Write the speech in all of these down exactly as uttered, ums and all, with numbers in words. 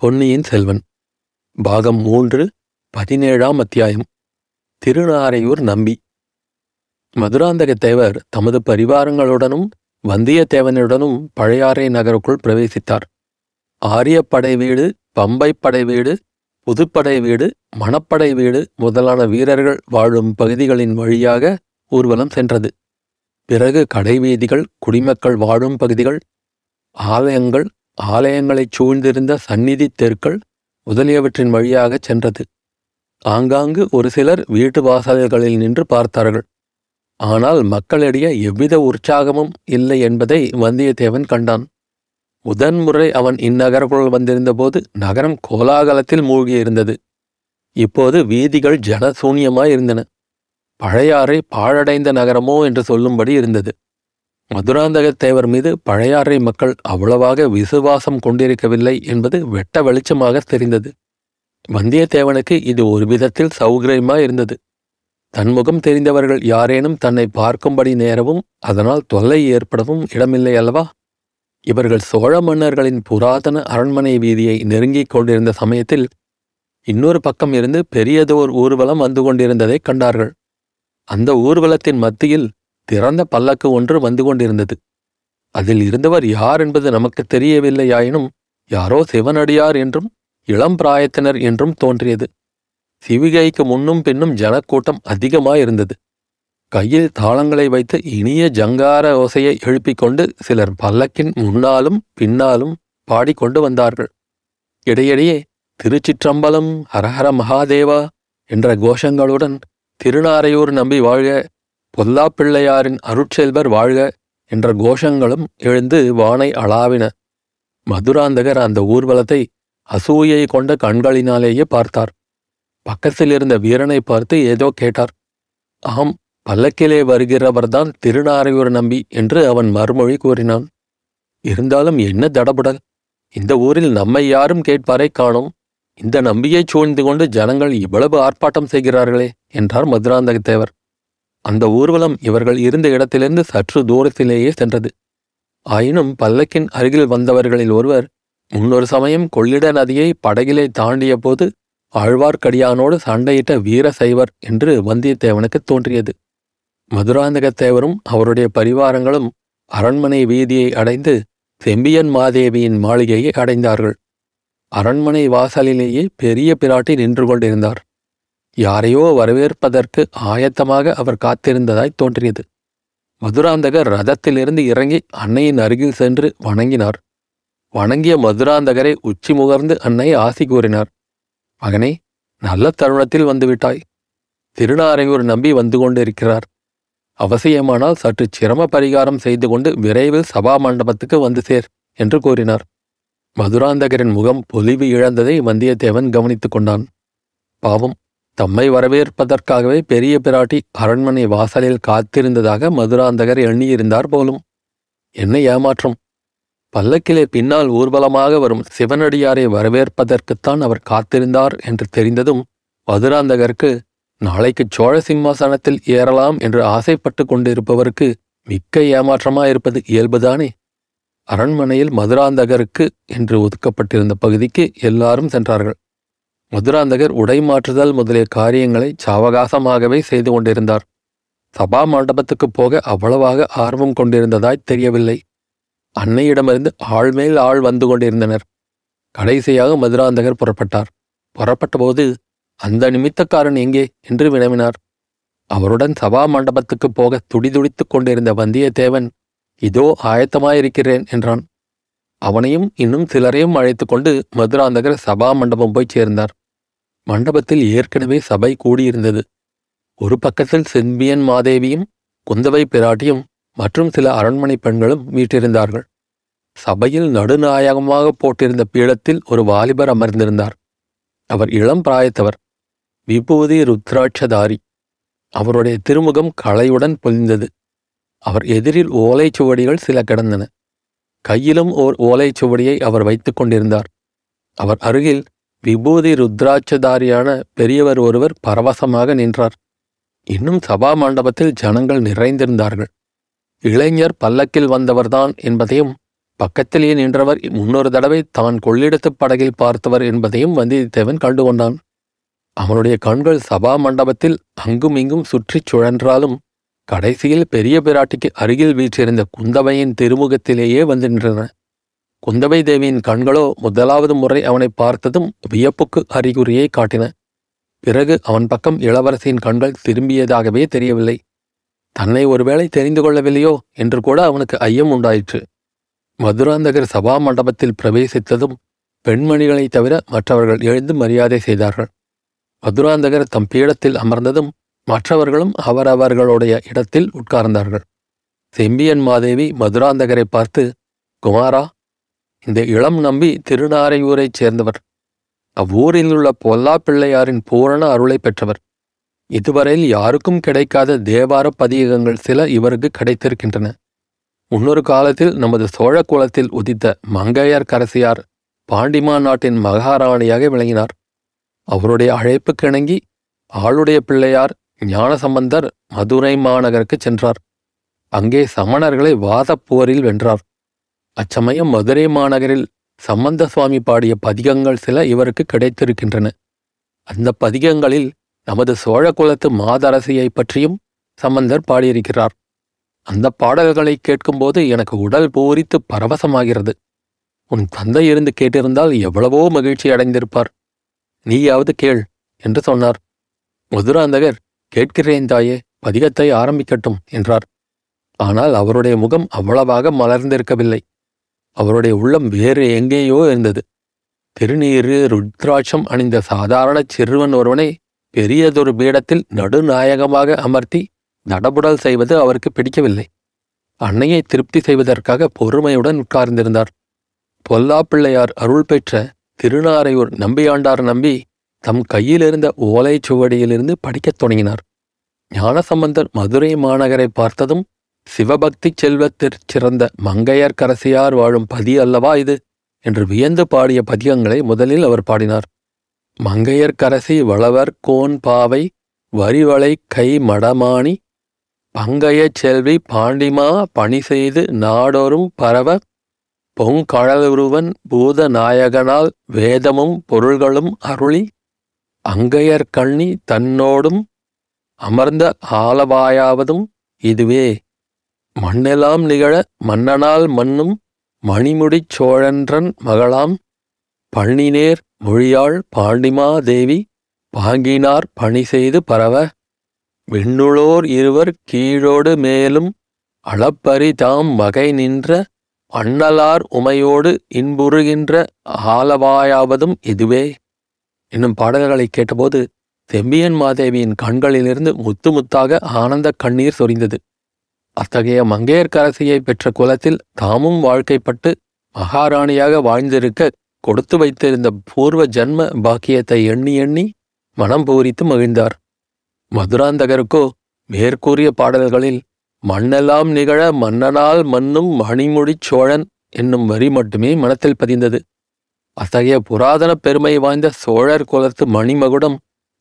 பொன்னியின் செல்வன் பாகம் மூன்று பதினேழாம் அத்தியாயம். திருநாரையூர் நம்பி. மதுராந்தகத்தேவர் தமது பரிவாரங்களுடனும் வந்தியத்தேவனுடனும் பழையாறை நகருக்குள் பிரவேசித்தார். ஆரியப்படை வீடு, பம்பைப்படை வீடு, புதுப்படை வீடு, மணப்படை வீடு முதலான வீரர்கள் வாழும் பகுதிகளின் வழியாக ஊர்வலம் சென்றது. பிறகு கடைவீதிகள், குடிமக்கள் வாழும் பகுதிகள், ஆலயங்கள், ஆலயங்களைச் சூழ்ந்திருந்த சந்நிதி தெற்கள் முதலியவற்றின் வழியாகச் சென்றது. ஆங்காங்கு ஒரு சிலர் வீட்டு வாசல்களில் நின்று பார்த்தார்கள். ஆனால் மக்களிடையே எவ்வித உற்சாகமும் இல்லை என்பதை வந்தியத்தேவன் கண்டான். முதன்முறை அவன் இந்நகருக்குள் வந்திருந்தபோது நகரம் கோலாகலத்தில் மூழ்கியிருந்தது. இப்போது வீதிகள் ஜனசூன்யமாயிருந்தன. பழையாறை பாழடைந்த நகரமோ என்று சொல்லும்படி இருந்தது. மதுராந்தகத்தேவர் மீது பழையாறை மக்கள் அவ்வளவாக விசுவாசம் கொண்டிருக்கவில்லை என்பது வெட்ட வெளிச்சமாக தெரிந்தது. வந்தியத்தேவனுக்கு இது ஒரு விதத்தில் சௌகரியமாயிருந்தது. தன்முகம் தெரிந்தவர்கள் யாரேனும் தன்னை பார்க்கும்படி நேரவும் அதனால் தொல்லை ஏற்படவும் இடமில்லை அல்லவா? இவர்கள் சோழ மன்னர்களின் புராதன அரண்மனை வீதியை நெருங்கிக் கொண்டிருந்த சமயத்தில் இன்னொரு பக்கம் இருந்து பெரியதோர் ஊர்வலம் வந்து கொண்டிருந்ததை கண்டார்கள். அந்த ஊர்வலத்தின் மத்தியில் திறந்த பல்லக்கு ஒன்று வந்து கொண்டிருந்தது. அதில் இருந்தவர் யார் என்பது நமக்கு தெரியவில்லையாயினும் யாரோ சிவனடியார் என்றும் இளம் பிராயத்தினர் என்றும் தோன்றியது. சிவிகைக்கு முன்னும் பின்னும் ஜனக்கூட்டம் அதிகமாயிருந்தது. கையில் தாளங்களை வைத்து இனிய ஜங்கார ஓசையை எழுப்பிக்கொண்டு சிலர் பல்லக்கின் முன்னாலும் பின்னாலும் பாடிக்கொண்டு வந்தார்கள். இடையிடையே திருச்சிற்றம்பலம், ஹரஹர மகாதேவா என்ற கோஷங்களுடன் திருநாரையூர் நம்பி வாழ்க, பொல்லா பிள்ளையாரின் அருட்செல்வர் வாழ்க என்ற கோஷங்களும் எழுந்து வானை அளாவின. மதுராந்தகர் அந்த ஊர்வலத்தை அசூயை கொண்ட கண்களினாலேயே பார்த்தார். பக்கத்திலிருந்த வீரனை பார்த்து ஏதோ கேட்டார். ஆம், பல்லக்கிலே வருகிறவர்தான் திருநாரையூர் நம்பி என்று அவன் மறுமொழி கூறினான். இருந்தாலும் என்ன தடபுடல்! இந்த ஊரில் நம்மை யாரும் கேட்பாரை காணோம். இந்த நம்பியைச் சூழ்ந்து கொண்டு ஜனங்கள் இவ்வளவு ஆர்ப்பாட்டம் செய்கிறார்களே என்றார் மதுராந்தகத்தேவர். அந்த ஊர்வலம் இவர்கள் இருந்த இடத்திலிருந்து சற்று தூரத்திலேயே சென்றது. ஆயினும் பல்லக்கின் அருகில் வந்தவர்களில் ஒருவர் முன்னொரு சமயம் கொள்ளிட நதியை படகிலே தாண்டிய போது ஆழ்வார்க்கடியானோடு சண்டையிட்ட வீர சைவர் என்று வந்தியத்தேவனுக்கு தோன்றியது. மதுராந்தகத்தேவரும் அவருடைய பரிவாரங்களும் அரண்மனை வீதியை அடைந்து செம்பியன் மாதேவியின் மாளிகையை அடைந்தார்கள். அரண்மனை வாசலிலேயே பெரிய பிராட்டி நின்று கொண்டிருந்தார். யாரையோ வரவேற்பதற்கு ஆயத்தமாக அவர் காத்திருந்ததாய் தோன்றியது. மதுராந்தகர் ரதத்திலிருந்து இறங்கி அன்னையின் அருகில் சென்று வணங்கினார். வணங்கிய மதுராந்தகரை உச்சி முகர்ந்து அன்னை ஆசி கூறினார். மகனே, நல்ல தருணத்தில் வந்துவிட்டாய். திருநாரையூர் நம்பி வந்து கொண்டிருக்கிறார். அவசியமானால் சற்று சிரம பரிகாரம் செய்து கொண்டு விரைவில் சபா மண்டபத்துக்கு வந்து சேர் என்று கூறினார். மதுராந்தகரின் முகம் பொலிவு இழந்ததை வந்தியத்தேவன் கவனித்து கொண்டான். பாவம், தம்மை வரவேற்பதற்காகவே பெரிய பிராட்டி அரண்மனை வாசலில் காத்திருந்ததாக மதுராந்தகர் எண்ணியிருந்தார் போலும். என்ன ஏமாற்றம்! பல்லக்கிலே பின்னால் ஊர்வலமாக வரும் சிவனடியாரை வரவேற்பதற்குத்தான் அவர் காத்திருந்தார் என்று தெரிந்ததும் மதுராந்தகருக்கு, நாளைக்கு சோழ சிம்மாசனத்தில் ஏறலாம் என்று ஆசைப்பட்டு கொண்டிருப்பவருக்கு மிக்க ஏமாற்றமாயிருப்பது இயல்புதானே. அரண்மனையில் மதுராந்தகருக்கு என்று ஒதுக்கப்பட்டிருந்த பகுதிக்கு எல்லாரும் சென்றார்கள். மதுராந்தகர் உடை மாற்றுதல் முதலிய காரியங்களை சாவகாசமாகவே செய்து கொண்டிருந்தார். சபா மண்டபத்துக்கு போக அவ்வளவாக ஆர்வம் கொண்டிருந்ததாய் தெரியவில்லை. அன்னையிடமிருந்து ஆள்மேல் ஆள் வந்து கொண்டிருந்தனர். கடைசியாக மதுராந்தகர் புறப்பட்டார். புறப்பட்டபோது, அந்த நிமித்தக்காரன் எங்கே என்று வினவினார். அவருடன் சபா மண்டபத்துக்கு போக துடிதுடித்து கொண்டிருந்த வந்தியத்தேவன், இதோ ஆயத்தமாயிருக்கிறேன் என்றான். அவனையும் இன்னும் சிலரையும் அழைத்து கொண்டு மதுராந்தகர் சபா மண்டபம் போய் சேர்ந்தார். மண்டபத்தில் ஏற்கனவே சபை கூடியிருந்தது. ஒரு பக்கத்தில் செம்பியன் மாதேவியும் குந்தவை பிராட்டியும் மற்றும் சில அரண்மனை பெண்களும் வீற்றிருந்தார்கள். சபையில் நடுநாயகமாக போட்டிருந்த பீடத்தில் ஒரு வாலிபர் அமர்ந்திருந்தார். அவர் இளம் பிராயத்தவர், விபூதி ருத்ராட்சதாரி. அவருடைய திருமுகம் களையுடன் பொலிந்தது. அவர் எதிரில் ஓலைச்சுவடிகள் சில கிடந்தன. கையிலும் ஓர் ஓலைச்சுவடியை அவர் வைத்து கொண்டிருந்தார். அவர் அருகில் விபூதி ருத்ராட்சதாரியான பெரியவர் ஒருவர் பரவசமாக நின்றார். இன்னும் சபா மண்டபத்தில் ஜனங்கள் நிறைந்திருந்தார்கள். இளைஞர் பல்லக்கில் வந்தவர்தான் என்பதையும் பக்கத்திலேயே நின்றவர் முன்னொரு தடவை தான் கொள்ளிடத்து படகில் பார்த்தவர் என்பதையும் வந்தியத்தேவன் கண்டுகொண்டான். அவனுடைய கண்கள் சபா மண்டபத்தில் அங்கும் இங்கும் சுற்றி சுழன்றாலும் கடைசியில் பெரிய பிராட்டிக்கு அருகில் வீற்றிருந்த குந்தவையின் திருமுகத்திலேயே வந்து நின்றன. குந்தவை தேவியின் கண்களோ முதலாவது முறை அவனை பார்த்ததும் வியப்புக்கு அறிகுறியை காட்டின. பிறகு அவன் பக்கம் இளவரசியின் கண்கள் திரும்பியதாகவே தெரியவில்லை. தன்னை ஒருவேளை தெரிந்து கொள்ளவில்லையோ என்று கூட அவனுக்கு ஐயம் உண்டாயிற்று. மதுராந்தகர் சபா மண்டபத்தில் பிரவேசித்ததும் பெண்மணிகளைத் தவிர மற்றவர்கள் எழுந்து மரியாதை செய்தார்கள். மதுராந்தகர் தம் பீடத்தில் அமர்ந்ததும் மற்றவர்களும் அவரவர்களுடைய இடத்தில் உட்கார்ந்தார்கள். செம்பியன் மாதேவி மதுராந்தகரை பார்த்து, குமாரா, இந்த இளம் நம்பி திருநாரையூரைச் சேர்ந்தவர். அவ்வூரில் உள்ள பொல்லா பிள்ளையாரின் பூரண அருளை பெற்றவர். இதுவரையில் யாருக்கும் கிடைக்காத தேவார பதிகங்கள் சில இவருக்கு கிடைத்திருக்கின்றன. முன்னொரு காலத்தில் நமது சோழ குலத்தில் உதித்த மங்கையர் கரசியார் பாண்டிமா நாட்டின் மகாராணியாக விளங்கினார். அவருடைய அழைப்புக்கிணங்கி ஆளுடைய பிள்ளையார் ஞானசம்பந்தர் மதுரை மாநகருக்கு சென்றார். அங்கே சமணர்களை வாதப்போரில் வென்றார். அச்சமயம் மதுரை மாநகரில் சம்பந்த சுவாமி பாடிய பதிகங்கள் சில இவருக்கு கிடைத்திருக்கின்றன. அந்த பதிகங்களில் நமது சோழ குலத்து மாதரசியை பற்றியும் சம்பந்தர் பாடியிருக்கிறார். அந்த பாடல்களை கேட்கும்போது எனக்கு உடல் பூரித்து பரவசமாகிறது. உன் தந்தை இருந்து கேட்டிருந்தால் எவ்வளவோ மகிழ்ச்சி அடைந்திருப்பார். நீயாவது கேள் என்று சொன்னார். மதுராந்தகர், கேட்கிறேன் தாயே, பதிகத்தை ஆரம்பிக்கட்டும் என்றார். ஆனால் அவருடைய முகம் அவ்வளவாக மலர்ந்திருக்கவில்லை. அவருடைய உள்ளம் வேறு எங்கேயோ இருந்தது. திருநீறு ருத்ராட்சம் அணிந்த சாதாரண சிறுவன் ஒருவனை பெரியதொரு பீடத்தில் நடுநாயகமாக அமர்த்தி நடபுடல் செய்வது அவருக்கு பிடிக்கவில்லை. அன்னையை திருப்தி செய்வதற்காக பொறுமையுடன் உட்கார்ந்திருந்தார். பொல்லா பிள்ளையார் அருள் பெற்ற திருநாரையூர் நம்பியாண்டார் நம்பி தம் கையிலிருந்த ஓலைச்சுவடியிலிருந்து படிக்கத் தொடங்கினார். ஞானசம்பந்தர் மதுரை மாநகரை பார்த்ததும், சிவபக்தி செல்வத்திற் சிறந்த மங்கையர் கரசியார் வாழும் பதி அல்லவா இது என்று வியந்து பாடிய பதிகங்களை முதலில் அவர் பாடினார். மங்கையர் கரசி வளவர் கோன் பாவை வரிவளை கை மடமானி பங்கைய செல்வி பாண்டிமா பணி செய்து நாடோறும் பரவ பொங்கழலுருவன் பூத நாயகனால் வேதமும் பொருள்களும் அருளி அங்கையர் கண்ணி தன்னோடும் அமர்ந்த ஆலவாயாவதும் இதுவே மண்ணெலாம் நிகழ மன்னனால் மண்ணும் மணிமுடிச் சோழன்றன் மகளாம் பழனிநேர் மொழியாள் பாண்டிமா தேவி பாங்கினார் பணி செய்து பரவ விண்ணுளோர் இருவர் கீழோடு மேலும் அளப்பரி தாம் வகை நின்ற அண்ணலார் உமையோடு இன்புறுகின்ற ஆலவாயாவதும் இதுவே என்னும் பாடல்களை கேட்டபோது செம்பியன் மாதேவியின் கண்களிலிருந்து முத்து முத்தாக ஆனந்த கண்ணீர் சொரிந்தது. அத்தகைய மங்கையர்கரசியை பெற்ற குலத்தில் தாமும் வாழ்க்கைப்பட்டு மகாராணியாக வாழ்ந்திருக்க கொடுத்து வைத்திருந்த பூர்வ ஜன்ம பாக்கியத்தை எண்ணி எண்ணி மனம் பூரித்து மகிழ்ந்தார். மதுராந்தகருக்கோ மேற்கூறிய பாடல்களில் மண்ணெல்லாம் நிகழ மன்னனால் மண்ணும் மணிமுடிச் சோழன் என்னும் வரி மட்டுமே மனத்தில் பதிந்தது. அத்தகைய புராதன பெருமை வாய்ந்த சோழர் குலத்து மணிமகுடம்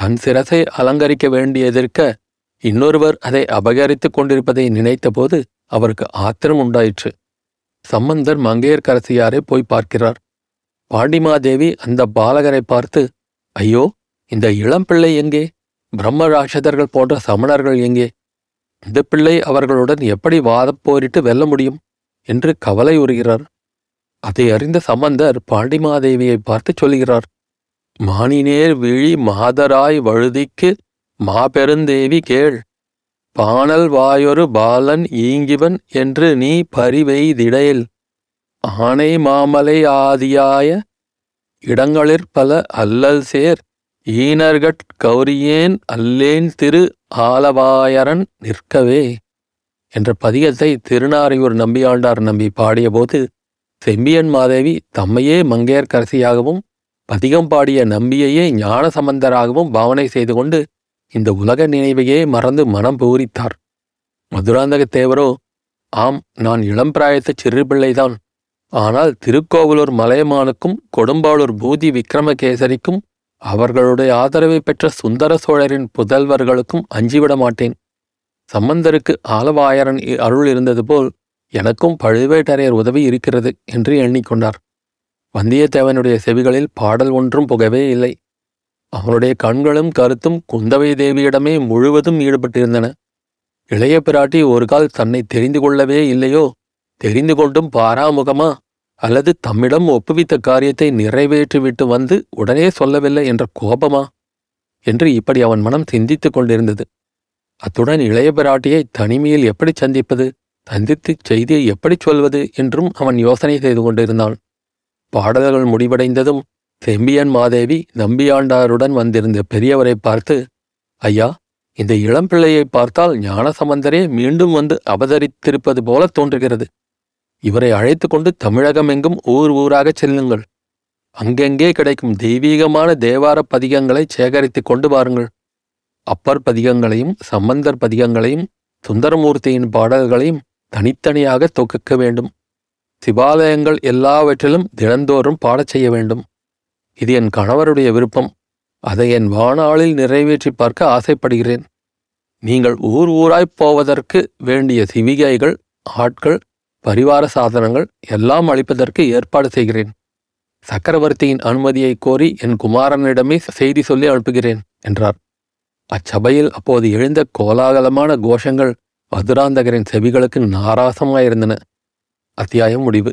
தன் சிரசை அலங்கரிக்க வேண்டியதற்க இன்னொருவர் அதை அபகரித்து கொண்டிருப்பதை நினைத்தபோது அவருக்கு ஆத்திரம் உண்டாயிற்று. சம்பந்தர் மங்கையர்கரசியாரை போய் பார்க்கிறார். பாண்டிமாதேவி அந்த பாலகரை பார்த்து, ஐயோ, இந்த இளம்பிள்ளை எங்கே? பிரம்ம ராட்சதர்கள் போன்ற சமணர்கள் எங்கே? இந்த பிள்ளை அவர்களுடன் எப்படி வாதப்போரிட்டு வெல்ல முடியும் என்று கவலை உறுகிறார். அதை அறிந்த சம்பந்தர் பாண்டிமாதேவியை பார்த்து சொல்கிறார், மானினேர் விழி மாதராய் வழுதிக்கு மாபெருந்தேவி கேள் பாணல் வாயொரு பாலன் ஈங்கிவன் என்று நீ பரிவெய்திடையில் ஆனை மாமலை ஆதியாய இடங்களிற்பல அல்லல் சேர் ஈனர்கட் கௌரியேன் அல்லேன் திரு ஆலவாயரன் நிற்கவே என்ற பதிகத்தை திருநாரையூர் நம்பியாண்டார் நம்பி பாடியபோது செம்பியன் மாதேவி தம்மையே மங்கையர்கரசியாகவும் பதிகம் பாடிய நம்பியையே ஞானசம்பந்தராகவும் பாவனை செய்து கொண்டு இந்த உலக நினைவையே மறந்து மனம் பூரித்தார். மதுராந்தக தேவரோ, ஆம், நான் இளம்பிராயத்து சிறு பிள்ளைதான். ஆனால் திருக்கோவலூர் மலையமானுக்கும் கொடும்பாளூர் பூதி விக்ரமகேசரிக்கும் அவர்களுடைய ஆதரவை பெற்ற சுந்தர சோழரின் புதல்வர்களுக்கும் அஞ்சிவிட மாட்டேன். சம்பந்தருக்கு ஆலவாயரன் அருள் இருந்தது போல் எனக்கும் பழுவேட்டரையர் உதவி இருக்கிறது என்று எண்ணிக்கொண்டார். வந்தியத்தேவனுடைய செவிகளில் பாடல் ஒன்றும் புகவே இல்லை. அவனுடைய கண்களும் கருத்தும் குந்தவை தேவியிடமே முழுவதும் ஈடுபட்டிருந்தன. இளைய பிராட்டி ஒரு கால் தன்னை தெரிந்து கொள்ளவே இல்லையோ, தெரிந்து கொண்டும் பாராமுகமா அல்லது தம்மிடம் ஒப்புவித்த காரியத்தை நிறைவேற்றிவிட்டு வந்து உடனே சொல்லவில்லை என்ற கோபமா என்று இப்படி அவன் மனம் சிந்தித்து கொண்டிருந்தது. அத்துடன் இளைய பிராட்டியை தனிமையில் எப்படி சந்திப்பது, சந்தித்து செய்தியை எப்படி சொல்வது என்றும் அவன் யோசனை செய்து கொண்டிருந்தான். பாடல்கள் முடிவடைந்ததும் செம்பியன் மாதேவி நம்பியாண்டாருடன் வந்திருந்த பெரியவரை பார்த்து, ஐயா, இந்த இளம்பிள்ளையை பார்த்தால் ஞானசம்பந்தரே மீண்டும் வந்து அவதரித்திருப்பது போல தோன்றுகிறது. இவரை அழைத்து கொண்டு தமிழகமெங்கும் ஊர் ஊராகச் செல்லுங்கள். அங்கெங்கே கிடைக்கும் தெய்வீகமான தேவார பதிகங்களை சேகரித்து கொண்டு வாருங்கள். அப்பர் பதிகங்களையும் சம்பந்தர் பதிகங்களையும் சுந்தரமூர்த்தியின் பாடல்களையும் தனித்தனியாக தொகுக்க வேண்டும். சிவாலயங்கள் எல்லாவற்றிலும் தினந்தோறும் பாடச் செய்ய வேண்டும். இது என் கணவருடைய விருப்பம். அதை என் வாணாளில் நிறைவேற்றி பார்க்க ஆசைப்படுகிறேன். நீங்கள் ஊர் ஊராய்ப் போவதற்கு வேண்டிய சிவிகைகள், ஆட்கள், பரிவார சாதனங்கள் எல்லாம் அளிப்பதற்கு ஏற்பாடு செய்கிறேன். சக்கரவர்த்தியின் அனுமதியை கோரி என் குமாரனிடமே செய்தி சொல்லி அனுப்புகிறேன் என்றார். அச்சபையில் அப்போது எழுந்த கோலாகலமான கோஷங்கள் மதுராந்தகரின் செவிகளுக்கு நாராசமாயிருந்தன. அத்தியாயம் முடிவு.